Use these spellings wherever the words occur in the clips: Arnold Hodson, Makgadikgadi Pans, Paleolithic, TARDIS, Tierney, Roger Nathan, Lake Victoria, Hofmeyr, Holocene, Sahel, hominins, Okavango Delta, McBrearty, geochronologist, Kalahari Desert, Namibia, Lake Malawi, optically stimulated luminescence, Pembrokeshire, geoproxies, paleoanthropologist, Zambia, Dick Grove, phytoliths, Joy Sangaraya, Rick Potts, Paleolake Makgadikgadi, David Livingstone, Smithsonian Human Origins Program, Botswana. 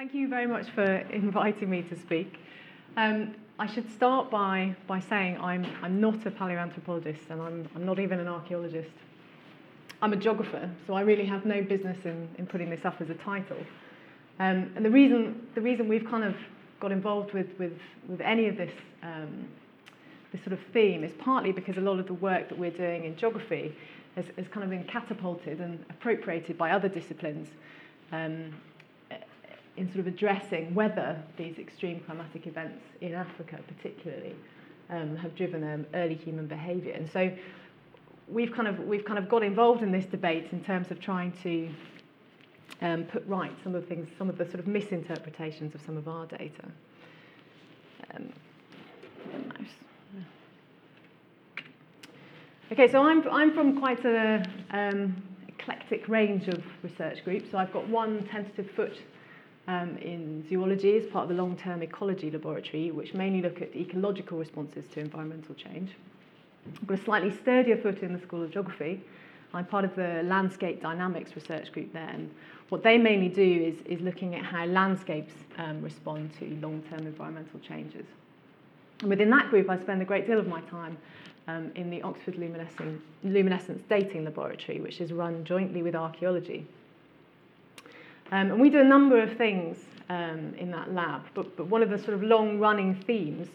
Thank you very much for inviting me to speak. I should start by saying I'm not a paleoanthropologist, and I'm not even an archaeologist. I'm a geographer, so I really have no business in putting this up as a title. And the reason we've kind of got involved with any of this this sort of theme is partly because a lot of the work that we're doing in geography has kind of been catapulted and appropriated by other disciplines in sort of addressing whether these extreme climatic events in Africa particularly have driven early human behaviour. And so we've kind of got involved in this debate in terms of trying to put right some of the sort of misinterpretations of some of our data. Okay, so I'm from quite an eclectic range of research groups. So I've got one tentative foot in zoology as part of the long-term ecology laboratory, which mainly look at ecological responses to environmental change. I've got a slightly sturdier foot in the School of Geography. I'm part of the landscape dynamics research group there, and what they mainly do is looking at how landscapes respond to long-term environmental changes. And within that group, I spend a great deal of my time in the Oxford Luminescence Dating Laboratory, which is run jointly with archaeology. And we do a number of things in that lab, but one of the sort of long-running themes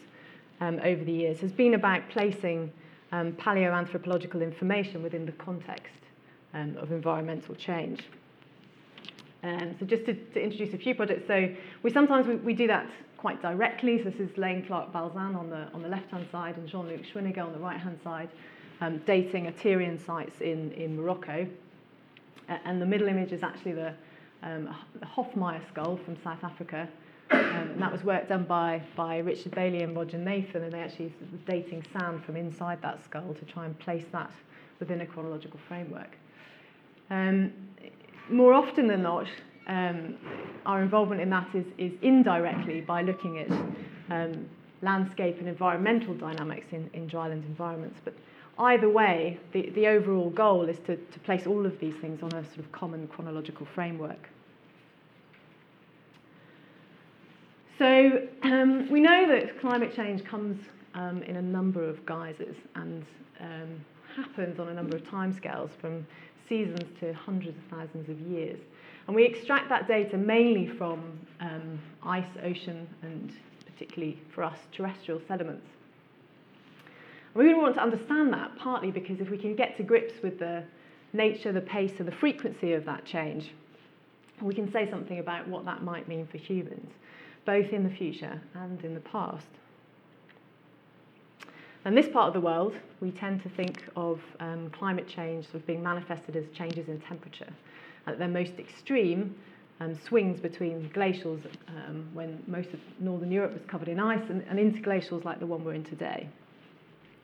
over the years has been about placing paleoanthropological information within the context of environmental change. So just to introduce a few projects, so we sometimes do that quite directly. So this is Lane Clark Balzan on the left-hand side and Jean-Luc Schwiniger on the right-hand side, dating Aterian sites in Morocco. And the middle image is actually the Hofmeyr skull from South Africa. And that was work done by Richard Bailey and Roger Nathan, and they actually were dating sand from inside that skull to try and place that within a chronological framework. More often than not, our involvement in that is indirectly by looking at landscape and environmental dynamics in dryland environments. But either way, the overall goal is to place all of these things on a sort of common chronological framework. So we know that climate change comes in a number of guises and happens on a number of timescales, from seasons to hundreds of thousands of years. And we extract that data mainly from ice, ocean, and particularly for us, terrestrial sediments. And we really want to understand that, partly because if we can get to grips with the nature, the pace, and the frequency of that change, we can say something about what that might mean for humans, both in the future and in the past. In this part of the world, we tend to think of climate change sort of being manifested as changes in temperature. At their most extreme, swings between glacials when most of northern Europe was covered in ice and interglacials like the one we're in today.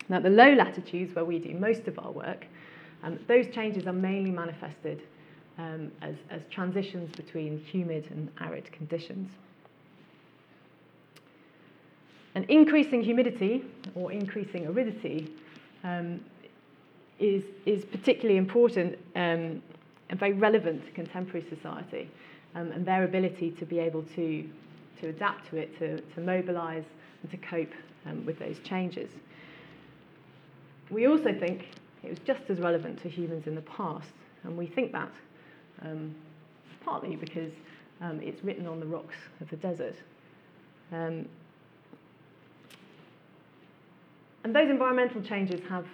Now, at the low latitudes where we do most of our work, those changes are mainly manifested as transitions between humid and arid conditions. And increasing humidity, or increasing aridity, is particularly important and very relevant to contemporary society, and their ability to be able to adapt to it, to mobilise and to cope with those changes. We also think it was just as relevant to humans in the past, and we think that partly because it's written on the rocks of the desert. And those environmental changes have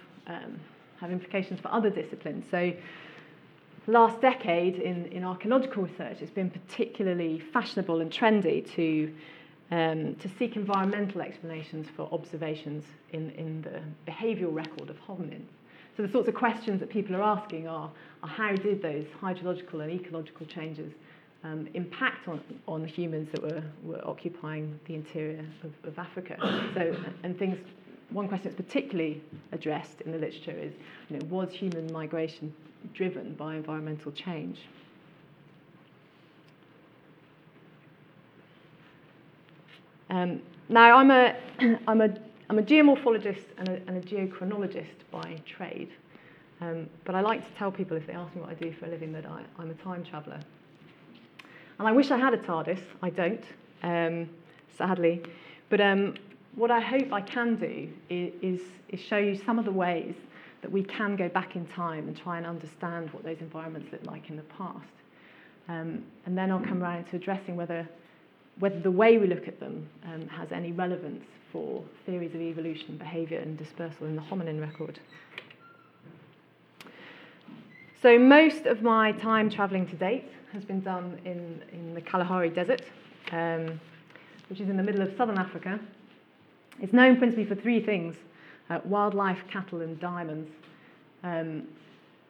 implications for other disciplines. So last decade in archaeological research, it's been particularly fashionable and trendy to seek environmental explanations for observations in the behavioural record of hominins. So the sorts of questions that people are asking are how did those hydrological and ecological changes impact on the humans that were occupying the interior of Africa? So, and things... One question that's particularly addressed in the literature is, was human migration driven by environmental change? Now, I'm a geomorphologist and a geochronologist by trade, but I like to tell people if they ask me what I do for a living that I'm a time traveller. And I wish I had a TARDIS. I don't, sadly. But what I hope I can do is show you some of the ways that we can go back in time and try and understand what those environments look like in the past. And then I'll come around to addressing whether the way we look at them has any relevance for theories of evolution, behaviour and dispersal in the hominin record. So most of my time travelling to date has been done in the Kalahari Desert, which is in the middle of southern Africa. It's known principally for three things: wildlife, cattle and diamonds.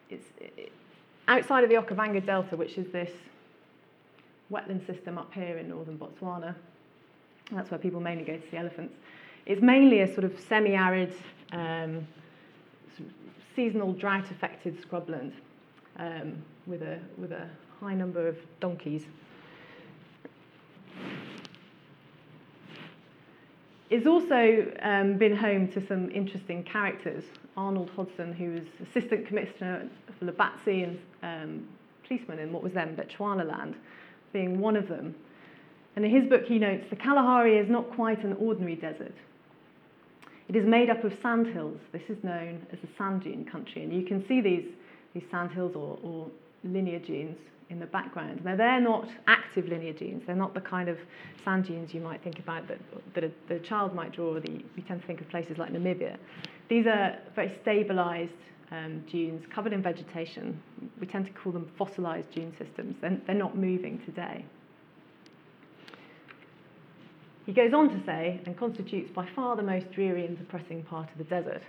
It's outside of the Okavango Delta, which is this wetland system up here in northern Botswana. That's where people mainly go to see elephants. It's mainly a sort of semi-arid, seasonal drought-affected scrubland with a high number of donkeys. It's also been home to some interesting characters. Arnold Hodson, who was assistant commissioner for Lebatsi and policeman in what was then Bechuanaland, being one of them. And in his book, he notes the Kalahari is not quite an ordinary desert. It is made up of sandhills. This is known as the sand dune country. And you can see these sandhills or linear dunes in the background. Now, they're not active linear dunes. They're not the kind of sand dunes you might think about that the child might draw. We tend to think of places like Namibia. These are very stabilised dunes covered in vegetation. We tend to call them fossilised dune systems. They're not moving today. He goes on to say, and constitutes by far the most dreary and depressing part of the desert,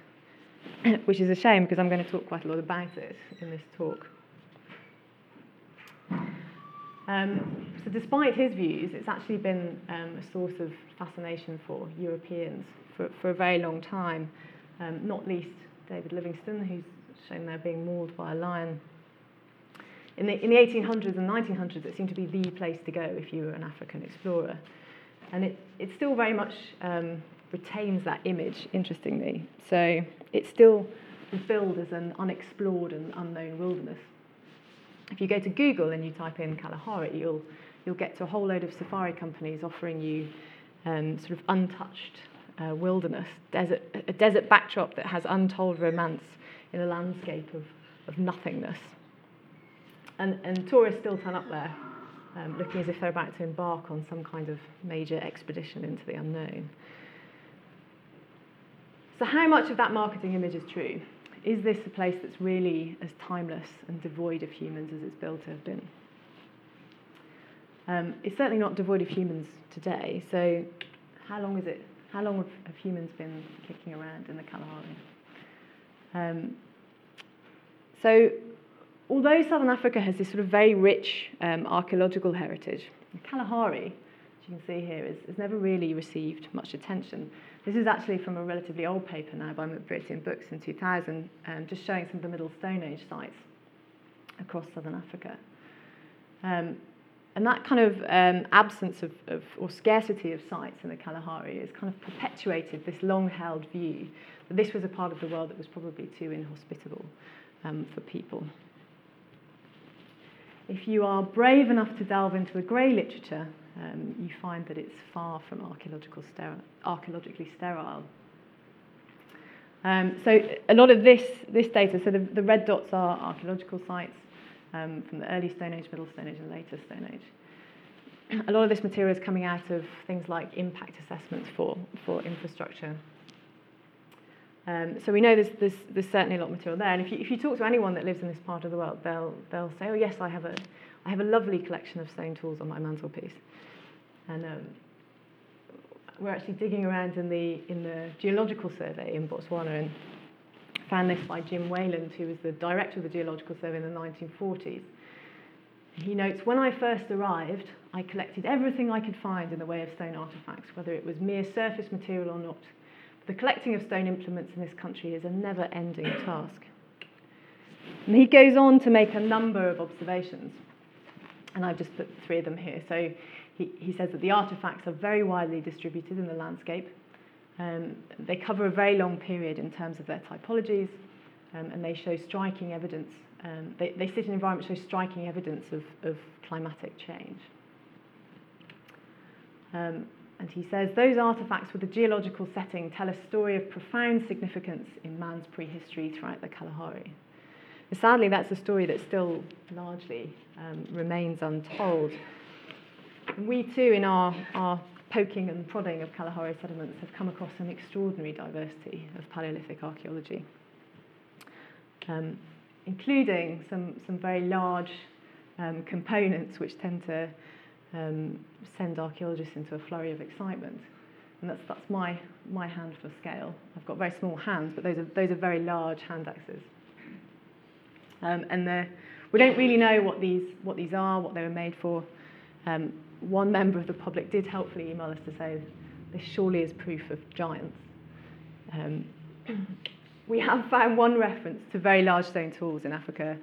which is a shame because I'm going to talk quite a lot about it in this talk. So despite his views, it's actually been a source of fascination for Europeans for a very long time, not least David Livingstone, who's shown there being mauled by a lion. In the 1800s and 1900s, it seemed to be the place to go if you were an African explorer. And it still very much retains that image, interestingly. So it's still billed as an unexplored and unknown wilderness. If you go to Google and you type in Kalahari, you'll get to a whole load of safari companies offering you sort of untouched wilderness, a desert backdrop that has untold romance in a landscape of nothingness. And tourists still turn up there, looking as if they're about to embark on some kind of major expedition into the unknown. So how much of that marketing image is true? Is this a place that's really as timeless and devoid of humans as it's billed to have been? It's certainly not devoid of humans today, so how long is it? How long have humans been kicking around in the Kalahari? So although southern Africa has this sort of very rich archaeological heritage, the Kalahari, as you can see here, has never really received much attention. This is actually from a relatively old paper now by McBrearty and Brooks in 2000, just showing some of the Middle Stone Age sites across southern Africa. And that kind of absence or scarcity of sites in the Kalahari has kind of perpetuated this long-held view that this was a part of the world that was probably too inhospitable for people. If you are brave enough to delve into the grey literature, you find that it's far from archaeologically sterile. So a lot of this data, so the red dots are archaeological sites from the Early Stone Age, Middle Stone Age, and Later Stone Age. A lot of this material is coming out of things like impact assessments for infrastructure. So we know there's certainly a lot of material there, and if you talk to anyone that lives in this part of the world, they'll say, oh yes, I have a lovely collection of stone tools on my mantelpiece, and we're actually digging around in the geological survey in Botswana and found this by Jim Wayland, who was the director of the geological survey in the 1940s. He notes, when I first arrived, I collected everything I could find in the way of stone artefacts, whether it was mere surface material or not. The collecting of stone implements in this country is a never-ending task. And he goes on to make a number of observations, and I've just put three of them here. So he says that the artefacts are very widely distributed in the landscape. They cover a very long period in terms of their typologies, and they show striking evidence. They sit in environments that show striking evidence of climatic change. And he says, those artifacts with the geological setting tell a story of profound significance in man's prehistory throughout the Kalahari. And sadly, that's a story that still largely remains untold. And we too, in our poking and prodding of Kalahari sediments, have come across an extraordinary diversity of Paleolithic archaeology, including some very large components which tend to send archaeologists into a flurry of excitement. And that's my hand for scale. I've got very small hands, but those are very large hand axes. And we don't really know what these are, what they were made for. One member of the public did helpfully email us to say, this surely is proof of giants. We have found one reference to very large stone tools in Africa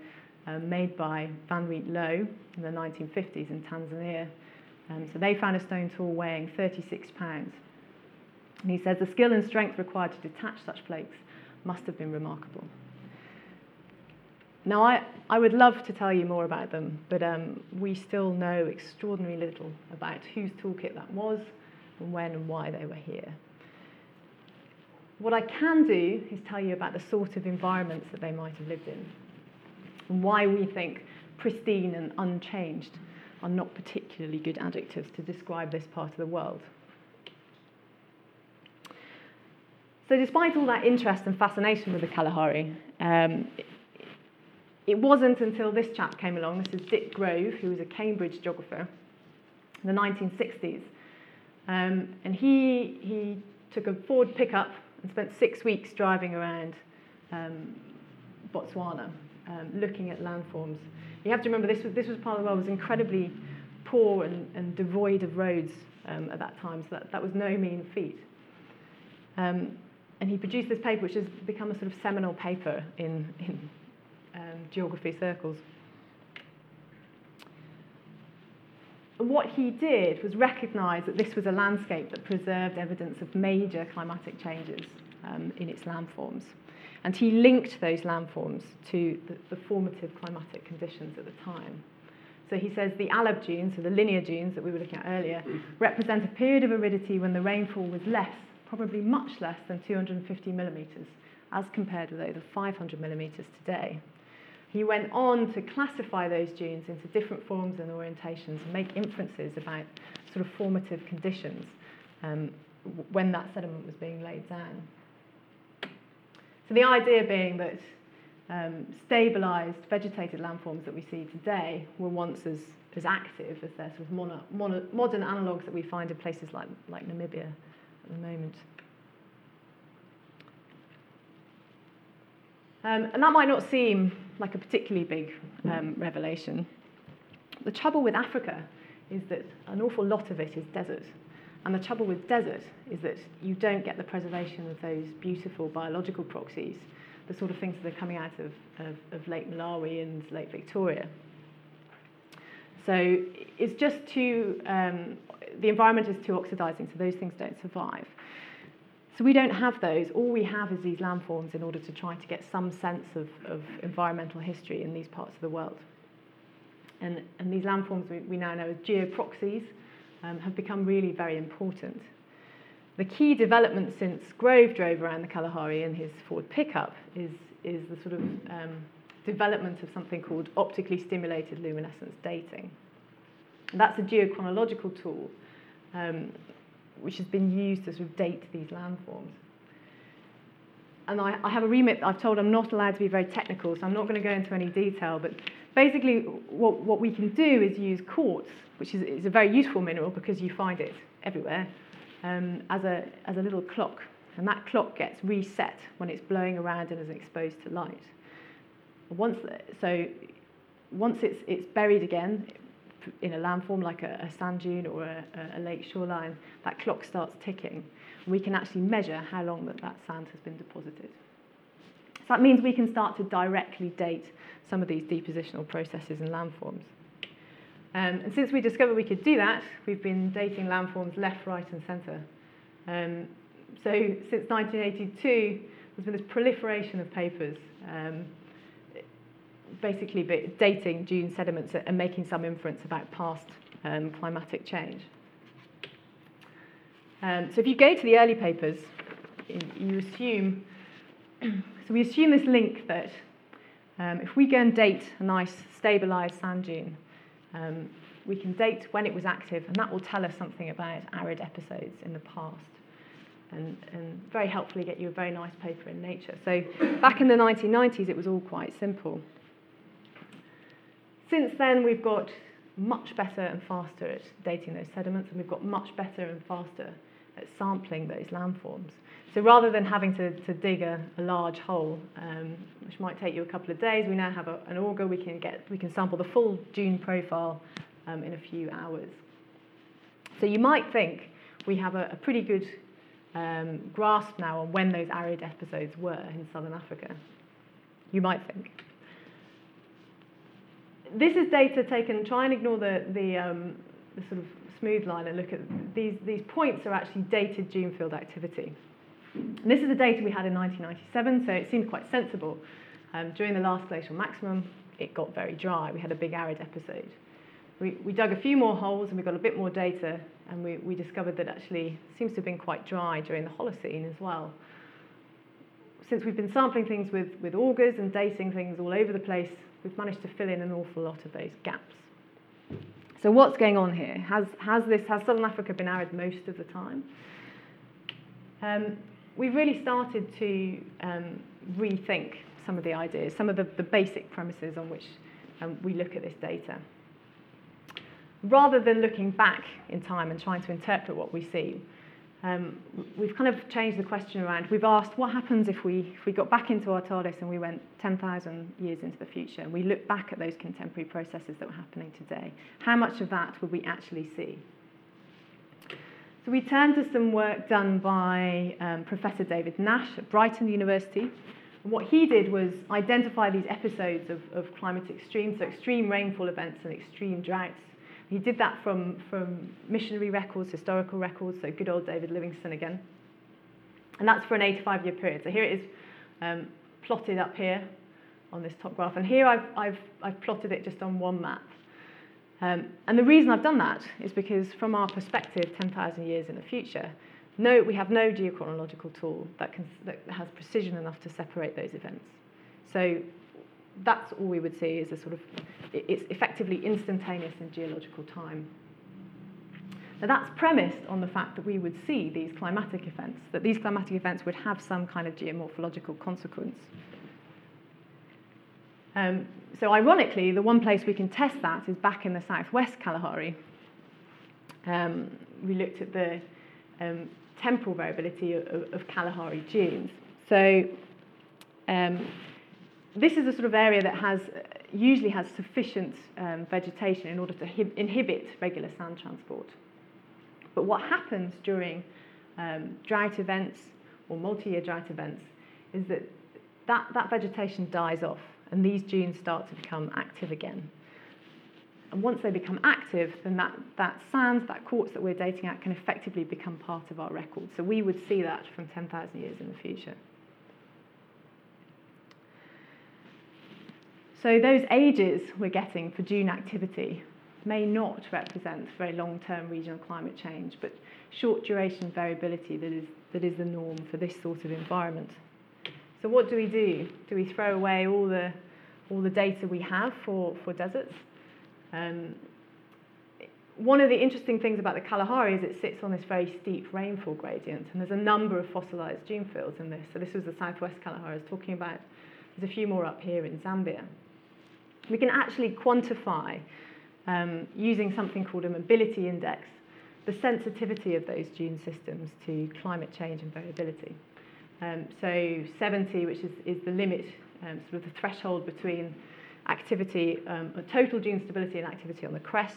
made by Van Riet Lowe in the 1950s in Tanzania. So they found a stone tool weighing 36 pounds. And he says the skill and strength required to detach such flakes must have been remarkable. Now, I would love to tell you more about them, but we still know extraordinarily little about whose toolkit that was and when and why they were here. What I can do is tell you about the sort of environments that they might have lived in and why we think pristine and unchanged are not particularly good adjectives to describe this part of the world. So despite all that interest and fascination with the Kalahari, it wasn't until this chap came along, this is Dick Grove, who was a Cambridge geographer in the 1960s, and he took a Ford pickup and spent 6 weeks driving around Botswana, looking at landforms. You have to remember this was part of the world was incredibly poor and devoid of roads at that time, so that was no mean feat. And he produced this paper, which has become a sort of seminal paper in geography circles. And what he did was recognise that this was a landscape that preserved evidence of major climatic changes in its landforms. And he linked those landforms to the formative climatic conditions at the time. So he says the Alab dunes, so the linear dunes that we were looking at earlier, represent a period of aridity when the rainfall was less, probably much less than 250 millimetres, as compared with over 500 millimetres today. He went on to classify those dunes into different forms and orientations and make inferences about sort of formative conditions when that sediment was being laid down. So the idea being that stabilised vegetated landforms that we see today were once as active as their sort of modern analogues that we find in places like Namibia at the moment. And that might not seem like a particularly big revelation. The trouble with Africa is that an awful lot of it is desert. And the trouble with desert is that you don't get the preservation of those beautiful biological proxies, the sort of things that are coming out of Lake Malawi and Lake Victoria. So it's just too, the environment is too oxidizing, so those things don't survive. So we don't have those. All we have is these landforms in order to try to get some sense of environmental history in these parts of the world. And these landforms we now know as geoproxies have become really very important. The key development since Grove drove around the Kalahari in his Ford pickup is the sort of development of something called optically stimulated luminescence dating. And that's a geochronological tool which has been used to sort of date these landforms. And I have a remit that I've told I'm not allowed to be very technical, so I'm not going to go into any detail, but basically what we can do is use quartz, which is a very useful mineral because you find it everywhere, as a little clock. And that clock gets reset when it's blowing around and is exposed to light. Once it's buried again, in a landform like a sand dune or a lake shoreline, that clock starts ticking. We can actually measure how long that sand has been deposited. So that means we can start to directly date some of these depositional processes and landforms. And since we discovered we could do that, we've been dating landforms left, right, and centre. So since 1982, there's been this proliferation of papers basically dating dune sediments and making some inference about past climatic change. So if you go to the early papers, you assume, so we assume this link that if we go and date a nice stabilized sand dune, we can date when it was active, and that will tell us something about arid episodes in the past, and very helpfully get you a very nice paper in Nature. So back in the 1990s, it was all quite simple. Since then, we've got much better and faster at dating those sediments, and we've got much better and faster at sampling those landforms. So rather than having to dig a large hole, which might take you a couple of days, we now have an auger. We can sample the full dune profile in a few hours. So you might think we have a pretty good grasp now on when those arid episodes were in southern Africa. You might think. This is data taken, try and ignore the sort of smooth line and look at these points are actually dated dune field activity. And this is the data we had in 1997, so it seemed quite sensible. During the last glacial maximum, it got very dry. We had a big arid episode. We dug a few more holes and we got a bit more data, and we discovered that actually it seems to have been quite dry during the Holocene as well. Since we've been sampling things with augers and dating things all over the place, we've managed to fill in an awful lot of those gaps. So what's going on here? Has Southern Africa been arid most of the time? We've really started to rethink some of the ideas, some of the basic premises on which we look at this data. Rather than looking back in time and trying to interpret what we see, we've kind of changed the question around. We've asked what happens if we got back into our TARDIS and we went 10,000 years into the future, and we look back at those contemporary processes that were happening today. How much of that would we actually see? So we turned to some work done by Professor David Nash at Brighton University. And what he did was identify these episodes of climate extremes, so extreme rainfall events and extreme droughts. He did that from missionary records, historical records, so good old David Livingstone again. And that's for an 85-year period. So here it is plotted up here on this top graph. And here I've plotted it just on one map. And the reason I've done that is because from our perspective, 10,000 years in the future, we have no geochronological tool that has precision enough to separate those events. So that's all we would see is a sort of, it's effectively instantaneous in geological time. Now that's premised on the fact that we would see these climatic events, that these climatic events would have some kind of geomorphological consequence. So ironically, the one place we can test that is back in the southwest Kalahari. We looked at the temporal variability of Kalahari dunes. So this is a sort of area that usually has sufficient vegetation in order to inhibit regular sand transport. But what happens during drought events or multi-year drought events is that vegetation dies off and these dunes start to become active again. And once they become active, then that sand, that quartz that we're dating at can effectively become part of our record. So we would see that from 10,000 years in the future. So those ages we're getting for dune activity may not represent very long-term regional climate change, but short-duration variability that is the norm for this sort of environment. So what do we do? Do we throw away all the data we have for deserts? One of the interesting things about the Kalahari is it sits on this very steep rainfall gradient, and there's a number of fossilized dune fields in this. So this was the southwest Kalahari I was talking about. There's a few more up here in Zambia. We can actually quantify, using something called a mobility index, the sensitivity of those dune systems to climate change and variability. So 70, which is the limit, sort of the threshold between activity, total dune stability and activity on the crest.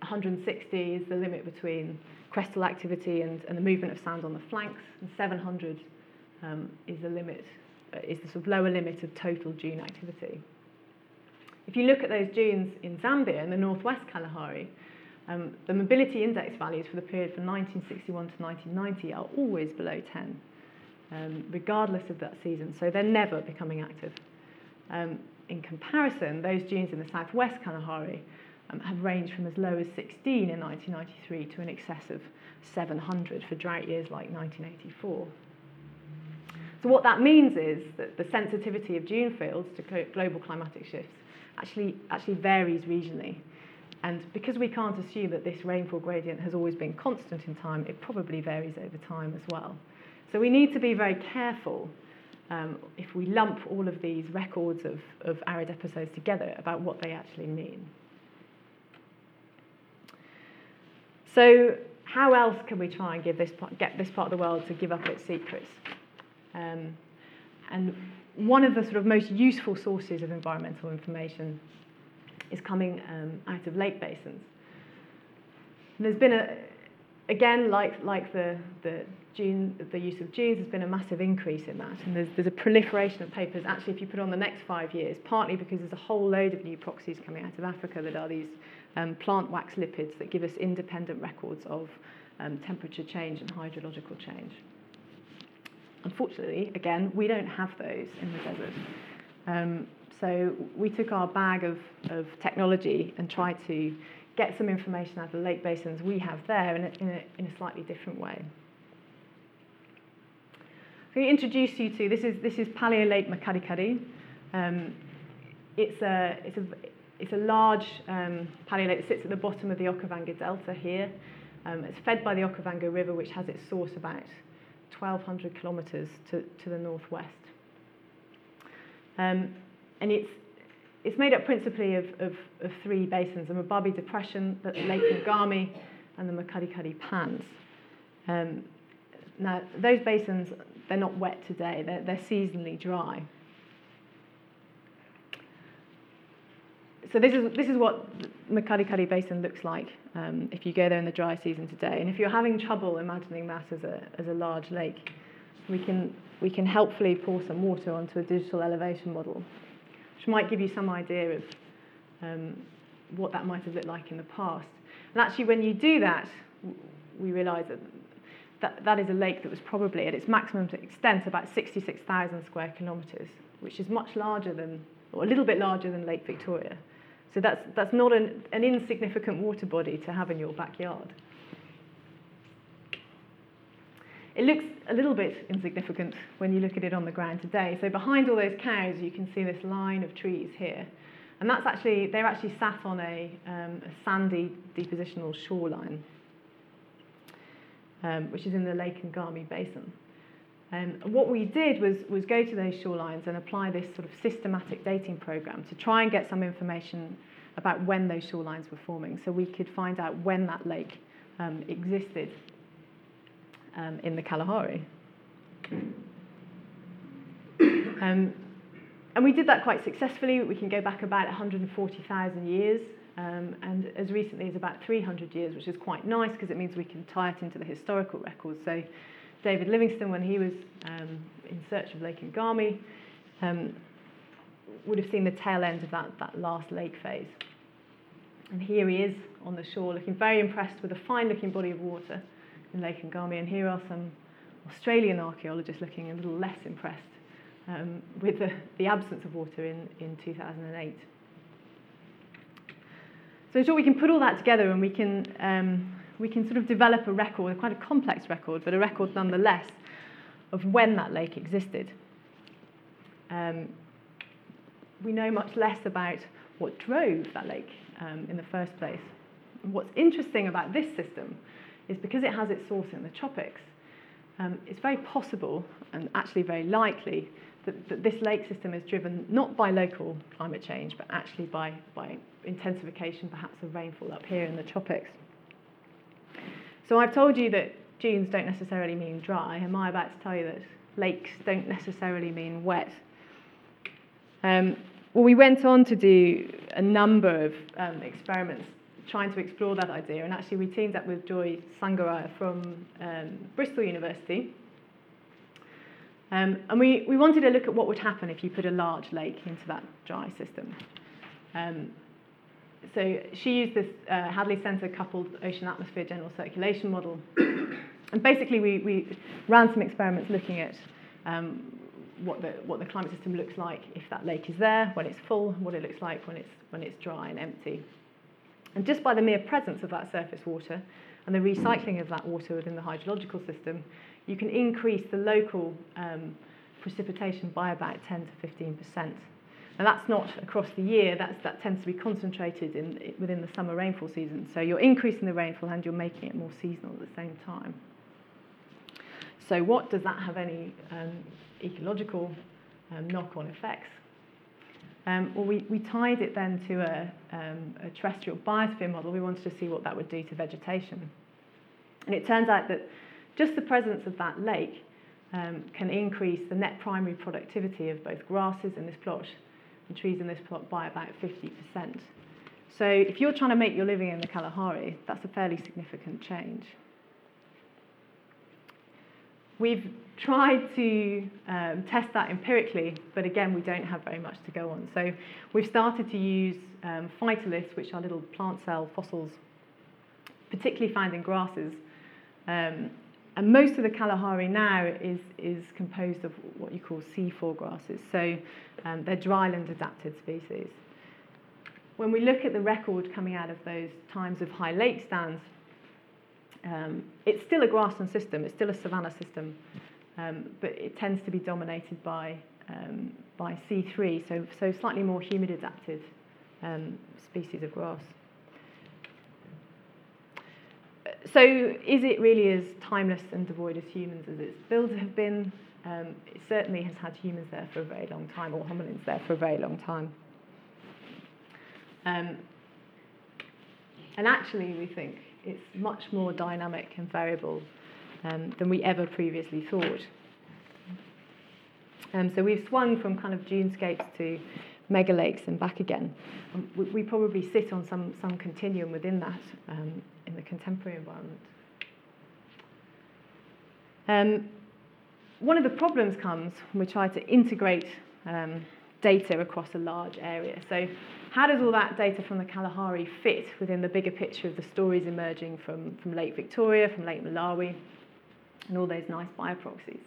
160 is the limit between crestal activity and the movement of sand on the flanks. And 700 is the limit, is the sort of lower limit of total dune activity. If you look at those dunes in Zambia, in the northwest Kalahari, the mobility index values for the period from 1961 to 1990 are always below 10, regardless of that season, so they're never becoming active. In comparison, those dunes in the southwest Kalahari have ranged from as low as 16 in 1993 to an excess of 700 for drought years like 1984. So what that means is that the sensitivity of dune fields to global climatic shifts actually varies regionally. And because we can't assume that this rainfall gradient has always been constant in time, it probably varies over time as well. So we need to be very careful if we lump all of these records of arid episodes together about what they actually mean. So how else can we try and get this part of the world to give up its secrets? And one of the sort of most useful sources of environmental information is coming out of lake basins. And there's been the use of dunes, there's been a massive increase in that, and there's a proliferation of papers. Actually, if you put on the next 5 years, partly because there's a whole load of new proxies coming out of Africa that are these plant wax lipids that give us independent records of temperature change and hydrological change. Unfortunately, again, we don't have those in the desert. So we took our bag of technology and tried to get some information out of the lake basins we have there in a slightly different way. So we introduce you to this is Paleolake Makgadikgadi. It's a large paleolake that sits at the bottom of the Okavango Delta here. It's fed by the Okavango River, which has its source about 1,200 kilometres to the northwest. And it's made up principally of three basins, the Mababi Depression, the Lake Ngami, and the Makgadikgadi Pans. Now, those basins, they're not wet today. They're seasonally dry. So this is what the Makgadikgadi Basin looks like if you go there in the dry season today. And if you're having trouble imagining that as a large lake, we can helpfully pour some water onto a digital elevation model, which might give you some idea of what that might have looked like in the past. And actually, when you do that, we realise that is a lake that was probably at its maximum extent about 66,000 square kilometres, which is much larger than, or a little bit larger than Lake Victoria. So that's not an insignificant water body to have in your backyard. It looks a little bit insignificant when you look at it on the ground today. So behind all those cows, you can see this line of trees here. And that's actually, they're actually sat on a sandy depositional shoreline, which is in the Lake Ngami Basin. And what we did was go to those shorelines and apply this sort of systematic dating program to try and get some information about when those shorelines were forming, so we could find out when that lake existed in the Kalahari. And we did that quite successfully. We can go back about 140,000 years, and as recently as about 300 years, which is quite nice because it means we can tie it into the historical records. So David Livingstone, when he was in search of Lake Ngami, would have seen the tail end of that last lake phase. And here he is on the shore, looking very impressed with a fine-looking body of water in Lake Ngami. And here are some Australian archaeologists looking a little less impressed with the absence of water in 2008. So in short, we can put all that together, and we can sort of develop a record, quite a complex record, but a record nonetheless, of when that lake existed. We know much less about what drove that lake in the first place. And what's interesting about this system is because it has its source in the tropics, it's very possible, and actually very likely, that this lake system is driven not by local climate change, but actually by intensification, perhaps, of rainfall up here in the tropics. So I've told you that dunes don't necessarily mean dry. Am I about to tell you that lakes don't necessarily mean wet? Well, we went on to do a number of experiments trying to explore that idea, and actually we teamed up with Joy Sangaraya from Bristol University. And we wanted to look at what would happen if you put a large lake into that dry system. So she used this Hadley Centre coupled ocean-atmosphere general circulation model. And basically we ran some experiments looking at what the climate system looks like if that lake is there, when it's full, what it looks like when it's dry and empty. And just by the mere presence of that surface water and the recycling of that water within the hydrological system, you can increase the local precipitation by about 10 to 15%. And that's not across the year, that tends to be concentrated within the summer rainfall season. So you're increasing the rainfall and you're making it more seasonal at the same time. So what does that have any ecological knock-on effects? Well, we tied it then to a terrestrial biosphere model. We wanted to see what that would do to vegetation. And it turns out that just the presence of that lake can increase the net primary productivity of both grasses in this plot and trees in this plot by about 50%. So if you're trying to make your living in the Kalahari, that's a fairly significant change. We've tried to test that empirically, but again, we don't have very much to go on. So we've started to use phytoliths, which are little plant cell fossils, particularly found in grasses. And most of the Kalahari now is composed of what you call C4 grasses, so they're dryland-adapted species. When we look at the record coming out of those times of high lake stands, it's still a grassland system, it's still a savanna system, but it tends to be dominated by C3, so slightly more humid-adapted species of grass. So is it really as timeless and devoid as humans as its builds have been? It certainly has had humans there for a very long time, or hominins there for a very long time. And actually, we think it's much more dynamic and variable than we ever previously thought. So we've swung from kind of dunescapes to mega lakes and back again. We probably sit on some continuum within that in the contemporary environment. One of the problems comes when we try to integrate data across a large area. So how does all that data from the Kalahari fit within the bigger picture of the stories emerging from Lake Victoria, from Lake Malawi, and all those nice bioproxies?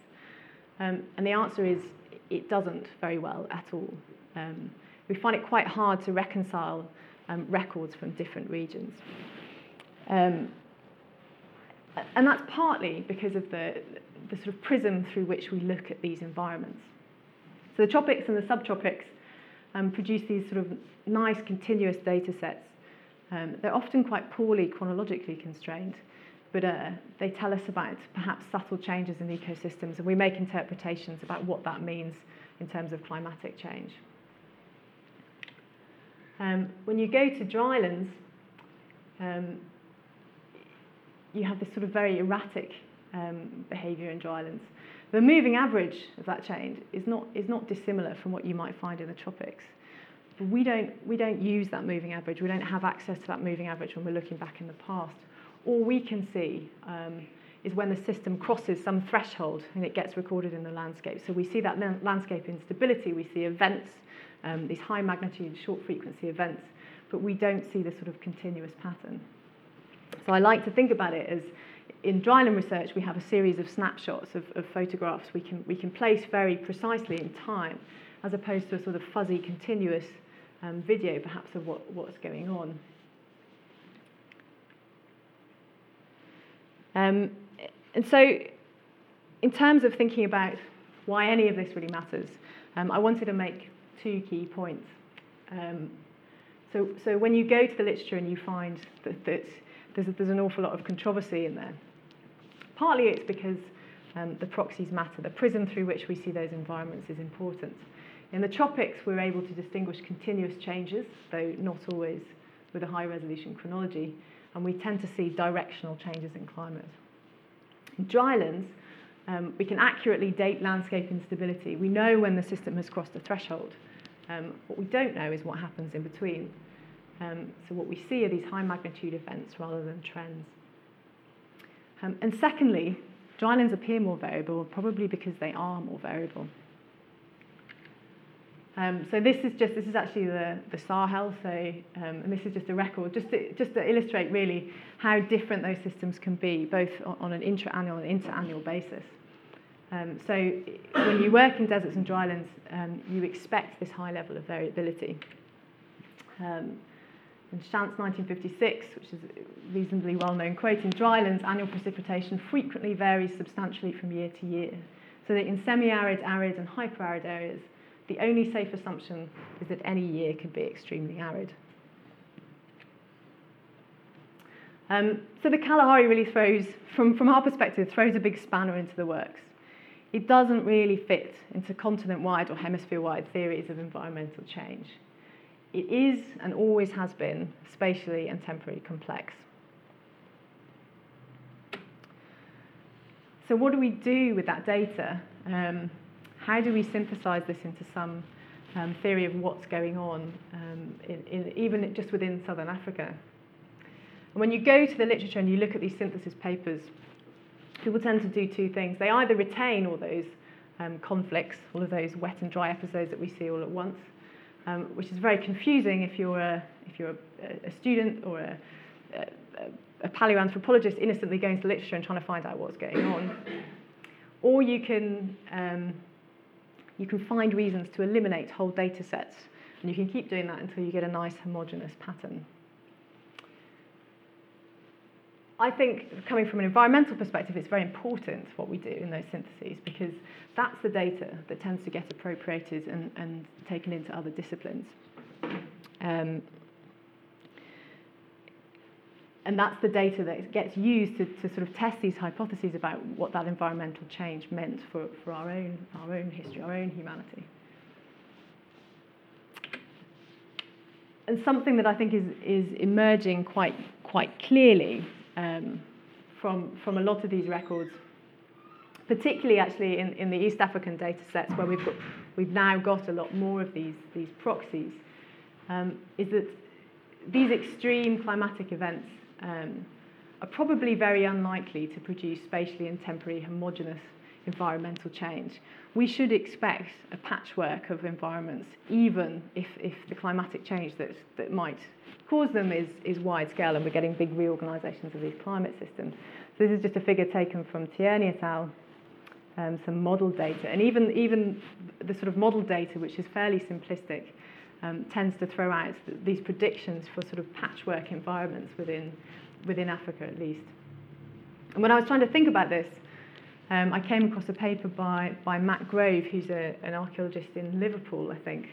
And the answer is it doesn't very well at all. We find it quite hard to reconcile records from different regions. And that's partly because of the sort of prism through which we look at these environments. So the tropics and the subtropics produce these sort of nice continuous data sets. They're often quite poorly chronologically constrained, but they tell us about perhaps subtle changes in ecosystems, and we make interpretations about what that means in terms of climatic change. When you go to drylands, you have this sort of very erratic behaviour in drylands. The moving average of that change is not dissimilar from what you might find in the tropics. But we don't use that moving average. We don't have access to that moving average when we're looking back in the past. All we can see is when the system crosses some threshold and it gets recorded in the landscape. So we see that landscape instability, we see events, these high magnitude, short frequency events, but we don't see the sort of continuous pattern. So I like to think about it as, in dryland research, we have a series of snapshots of photographs we can place very precisely in time, as opposed to a sort of fuzzy, continuous video, perhaps, of what's going on. And so, in terms of thinking about why any of this really matters, I wanted to make two key points. So when you go to the literature and you find that there's an awful lot of controversy in there, partly it's because the proxies matter. The prism through which we see those environments is important. In the tropics, we're able to distinguish continuous changes, though not always with a high-resolution chronology, and we tend to see directional changes in climate. In drylands, we can accurately date landscape instability. We know when the system has crossed a threshold. What we don't know is what happens in between. So what we see are these high-magnitude events rather than trends. And secondly, drylands appear more variable, probably because they are more variable. So this is actually the Sahel, so and this is just a record, just to illustrate really how different those systems can be, both on an intra-annual and inter-annual basis. So when you work in deserts and drylands, you expect this high level of variability. in Shantz 1956, which is a reasonably well-known quote, in drylands, annual precipitation frequently varies substantially from year to year, so that in semi-arid, arid, and hyper-arid areas, the only safe assumption is that any year could be extremely arid. So the Kalahari really throws, from our perspective, throws a big spanner into the works. It doesn't really fit into continent-wide or hemisphere-wide theories of environmental change. It is, and always has been, spatially and temporally complex. So what do we do with that data? How do we synthesize this into some theory of what's going on, even just within southern Africa? And when you go to the literature and you look at these synthesis papers, people tend to do two things. They either retain all those conflicts, all of those wet and dry episodes that we see all at once, which is very confusing if you're a student or a paleoanthropologist innocently going to the literature and trying to find out what's going on. Or you can find reasons to eliminate whole data sets, and you can keep doing that until you get a nice homogeneous pattern. I think, coming from an environmental perspective, it's very important what we do in those syntheses, because that's the data that tends to get appropriated and taken into other disciplines. And that's the data that gets used to sort of test these hypotheses about what that environmental change meant for our own history, our own humanity. And something that I think is emerging quite clearly from a lot of these records, particularly actually in the East African data sets, where we've now got a lot more of these proxies, is that these extreme climatic events are probably very unlikely to produce spatially and temporally homogeneous environmental change. We should expect a patchwork of environments, even if the climatic change that might cause them is wide scale, and we're getting big reorganizations of these climate systems. So this is just a figure taken from Tierney et al., some model data. And even the sort of model data, which is fairly simplistic, tends to throw out these predictions for sort of patchwork environments within Africa, at least. And when I was trying to think about this, I came across a paper by Matt Grove, who's an archaeologist in Liverpool, I think.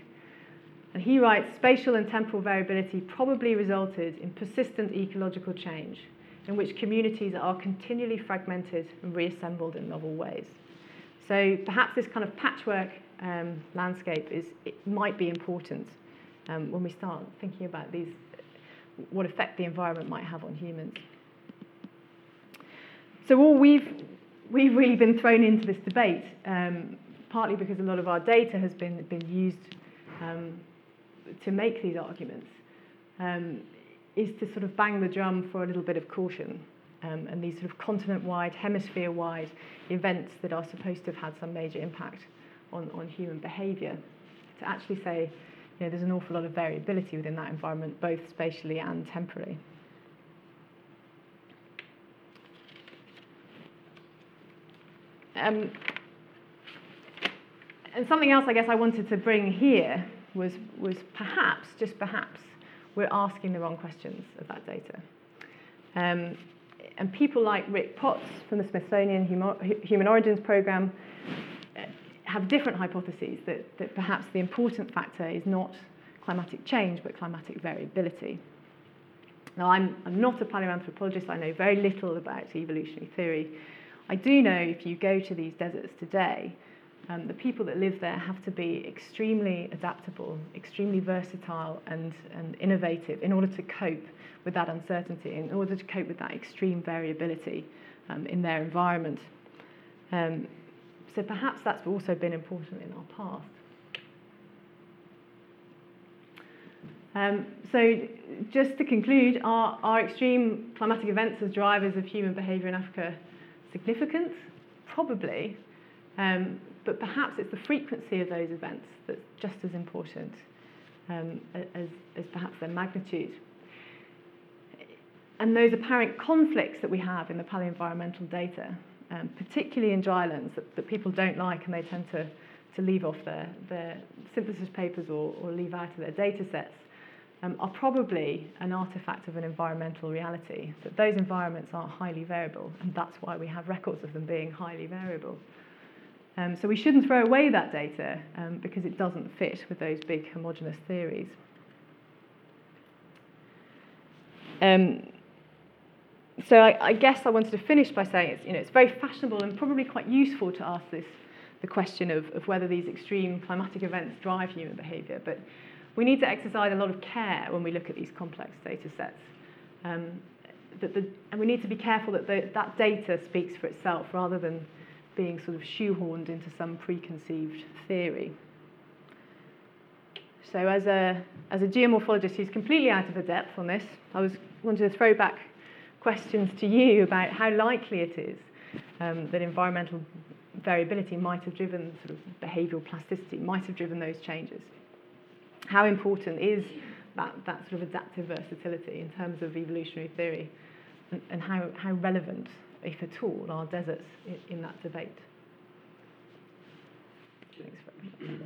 And he writes, spatial and temporal variability probably resulted in persistent ecological change, in which communities are continually fragmented and reassembled in novel ways. So perhaps this kind of patchwork landscape might be important when we start thinking about these, what effect the environment might have on humans. So all we've really been thrown into this debate, partly because a lot of our data has been used to make these arguments, is to sort of bang the drum for a little bit of caution, and these sort of continent-wide, hemisphere-wide events that are supposed to have had some major impact on human behaviour, to actually say, you know, there's an awful lot of variability within that environment, both spatially and temporally. And something else I guess I wanted to bring here was perhaps, just perhaps, we're asking the wrong questions of that data. And people like Rick Potts from the Smithsonian Human Origins Program have different hypotheses that perhaps the important factor is not climatic change but climatic variability. Now, I'm not a paleoanthropologist. I know very little about evolutionary theory. I do know if you go to these deserts today, the people that live there have to be extremely adaptable, extremely versatile and innovative in order to cope with that uncertainty, in order to cope with that extreme variability in their environment. So perhaps that's also been important in our past. So just to conclude, are extreme climatic events as drivers of human behaviour in Africa significant? Probably. But perhaps it's the frequency of those events that's just as important as perhaps their magnitude. And those apparent conflicts that we have in the paleoenvironmental data, particularly in drylands that people don't like and they tend to leave off their synthesis papers or leave out of their data sets, are probably an artifact of an environmental reality, that those environments are highly variable, and that's why we have records of them being highly variable. So we shouldn't throw away that data because it doesn't fit with those big homogeneous theories. So I guess I wanted to finish by saying it's very fashionable and probably quite useful to ask the question of whether these extreme climatic events drive human behaviour, but we need to exercise a lot of care when we look at these complex data sets. And we need to be careful that that data speaks for itself rather than being sort of shoehorned into some preconceived theory. So as a geomorphologist who's completely out of her depth on this, I wanted to throw back questions to you about how likely it is that environmental variability might have driven sort of behavioural plasticity, might have driven those changes. How important is that sort of adaptive versatility in terms of evolutionary theory, and how relevant, if at all, are deserts in that debate? Thanks very much.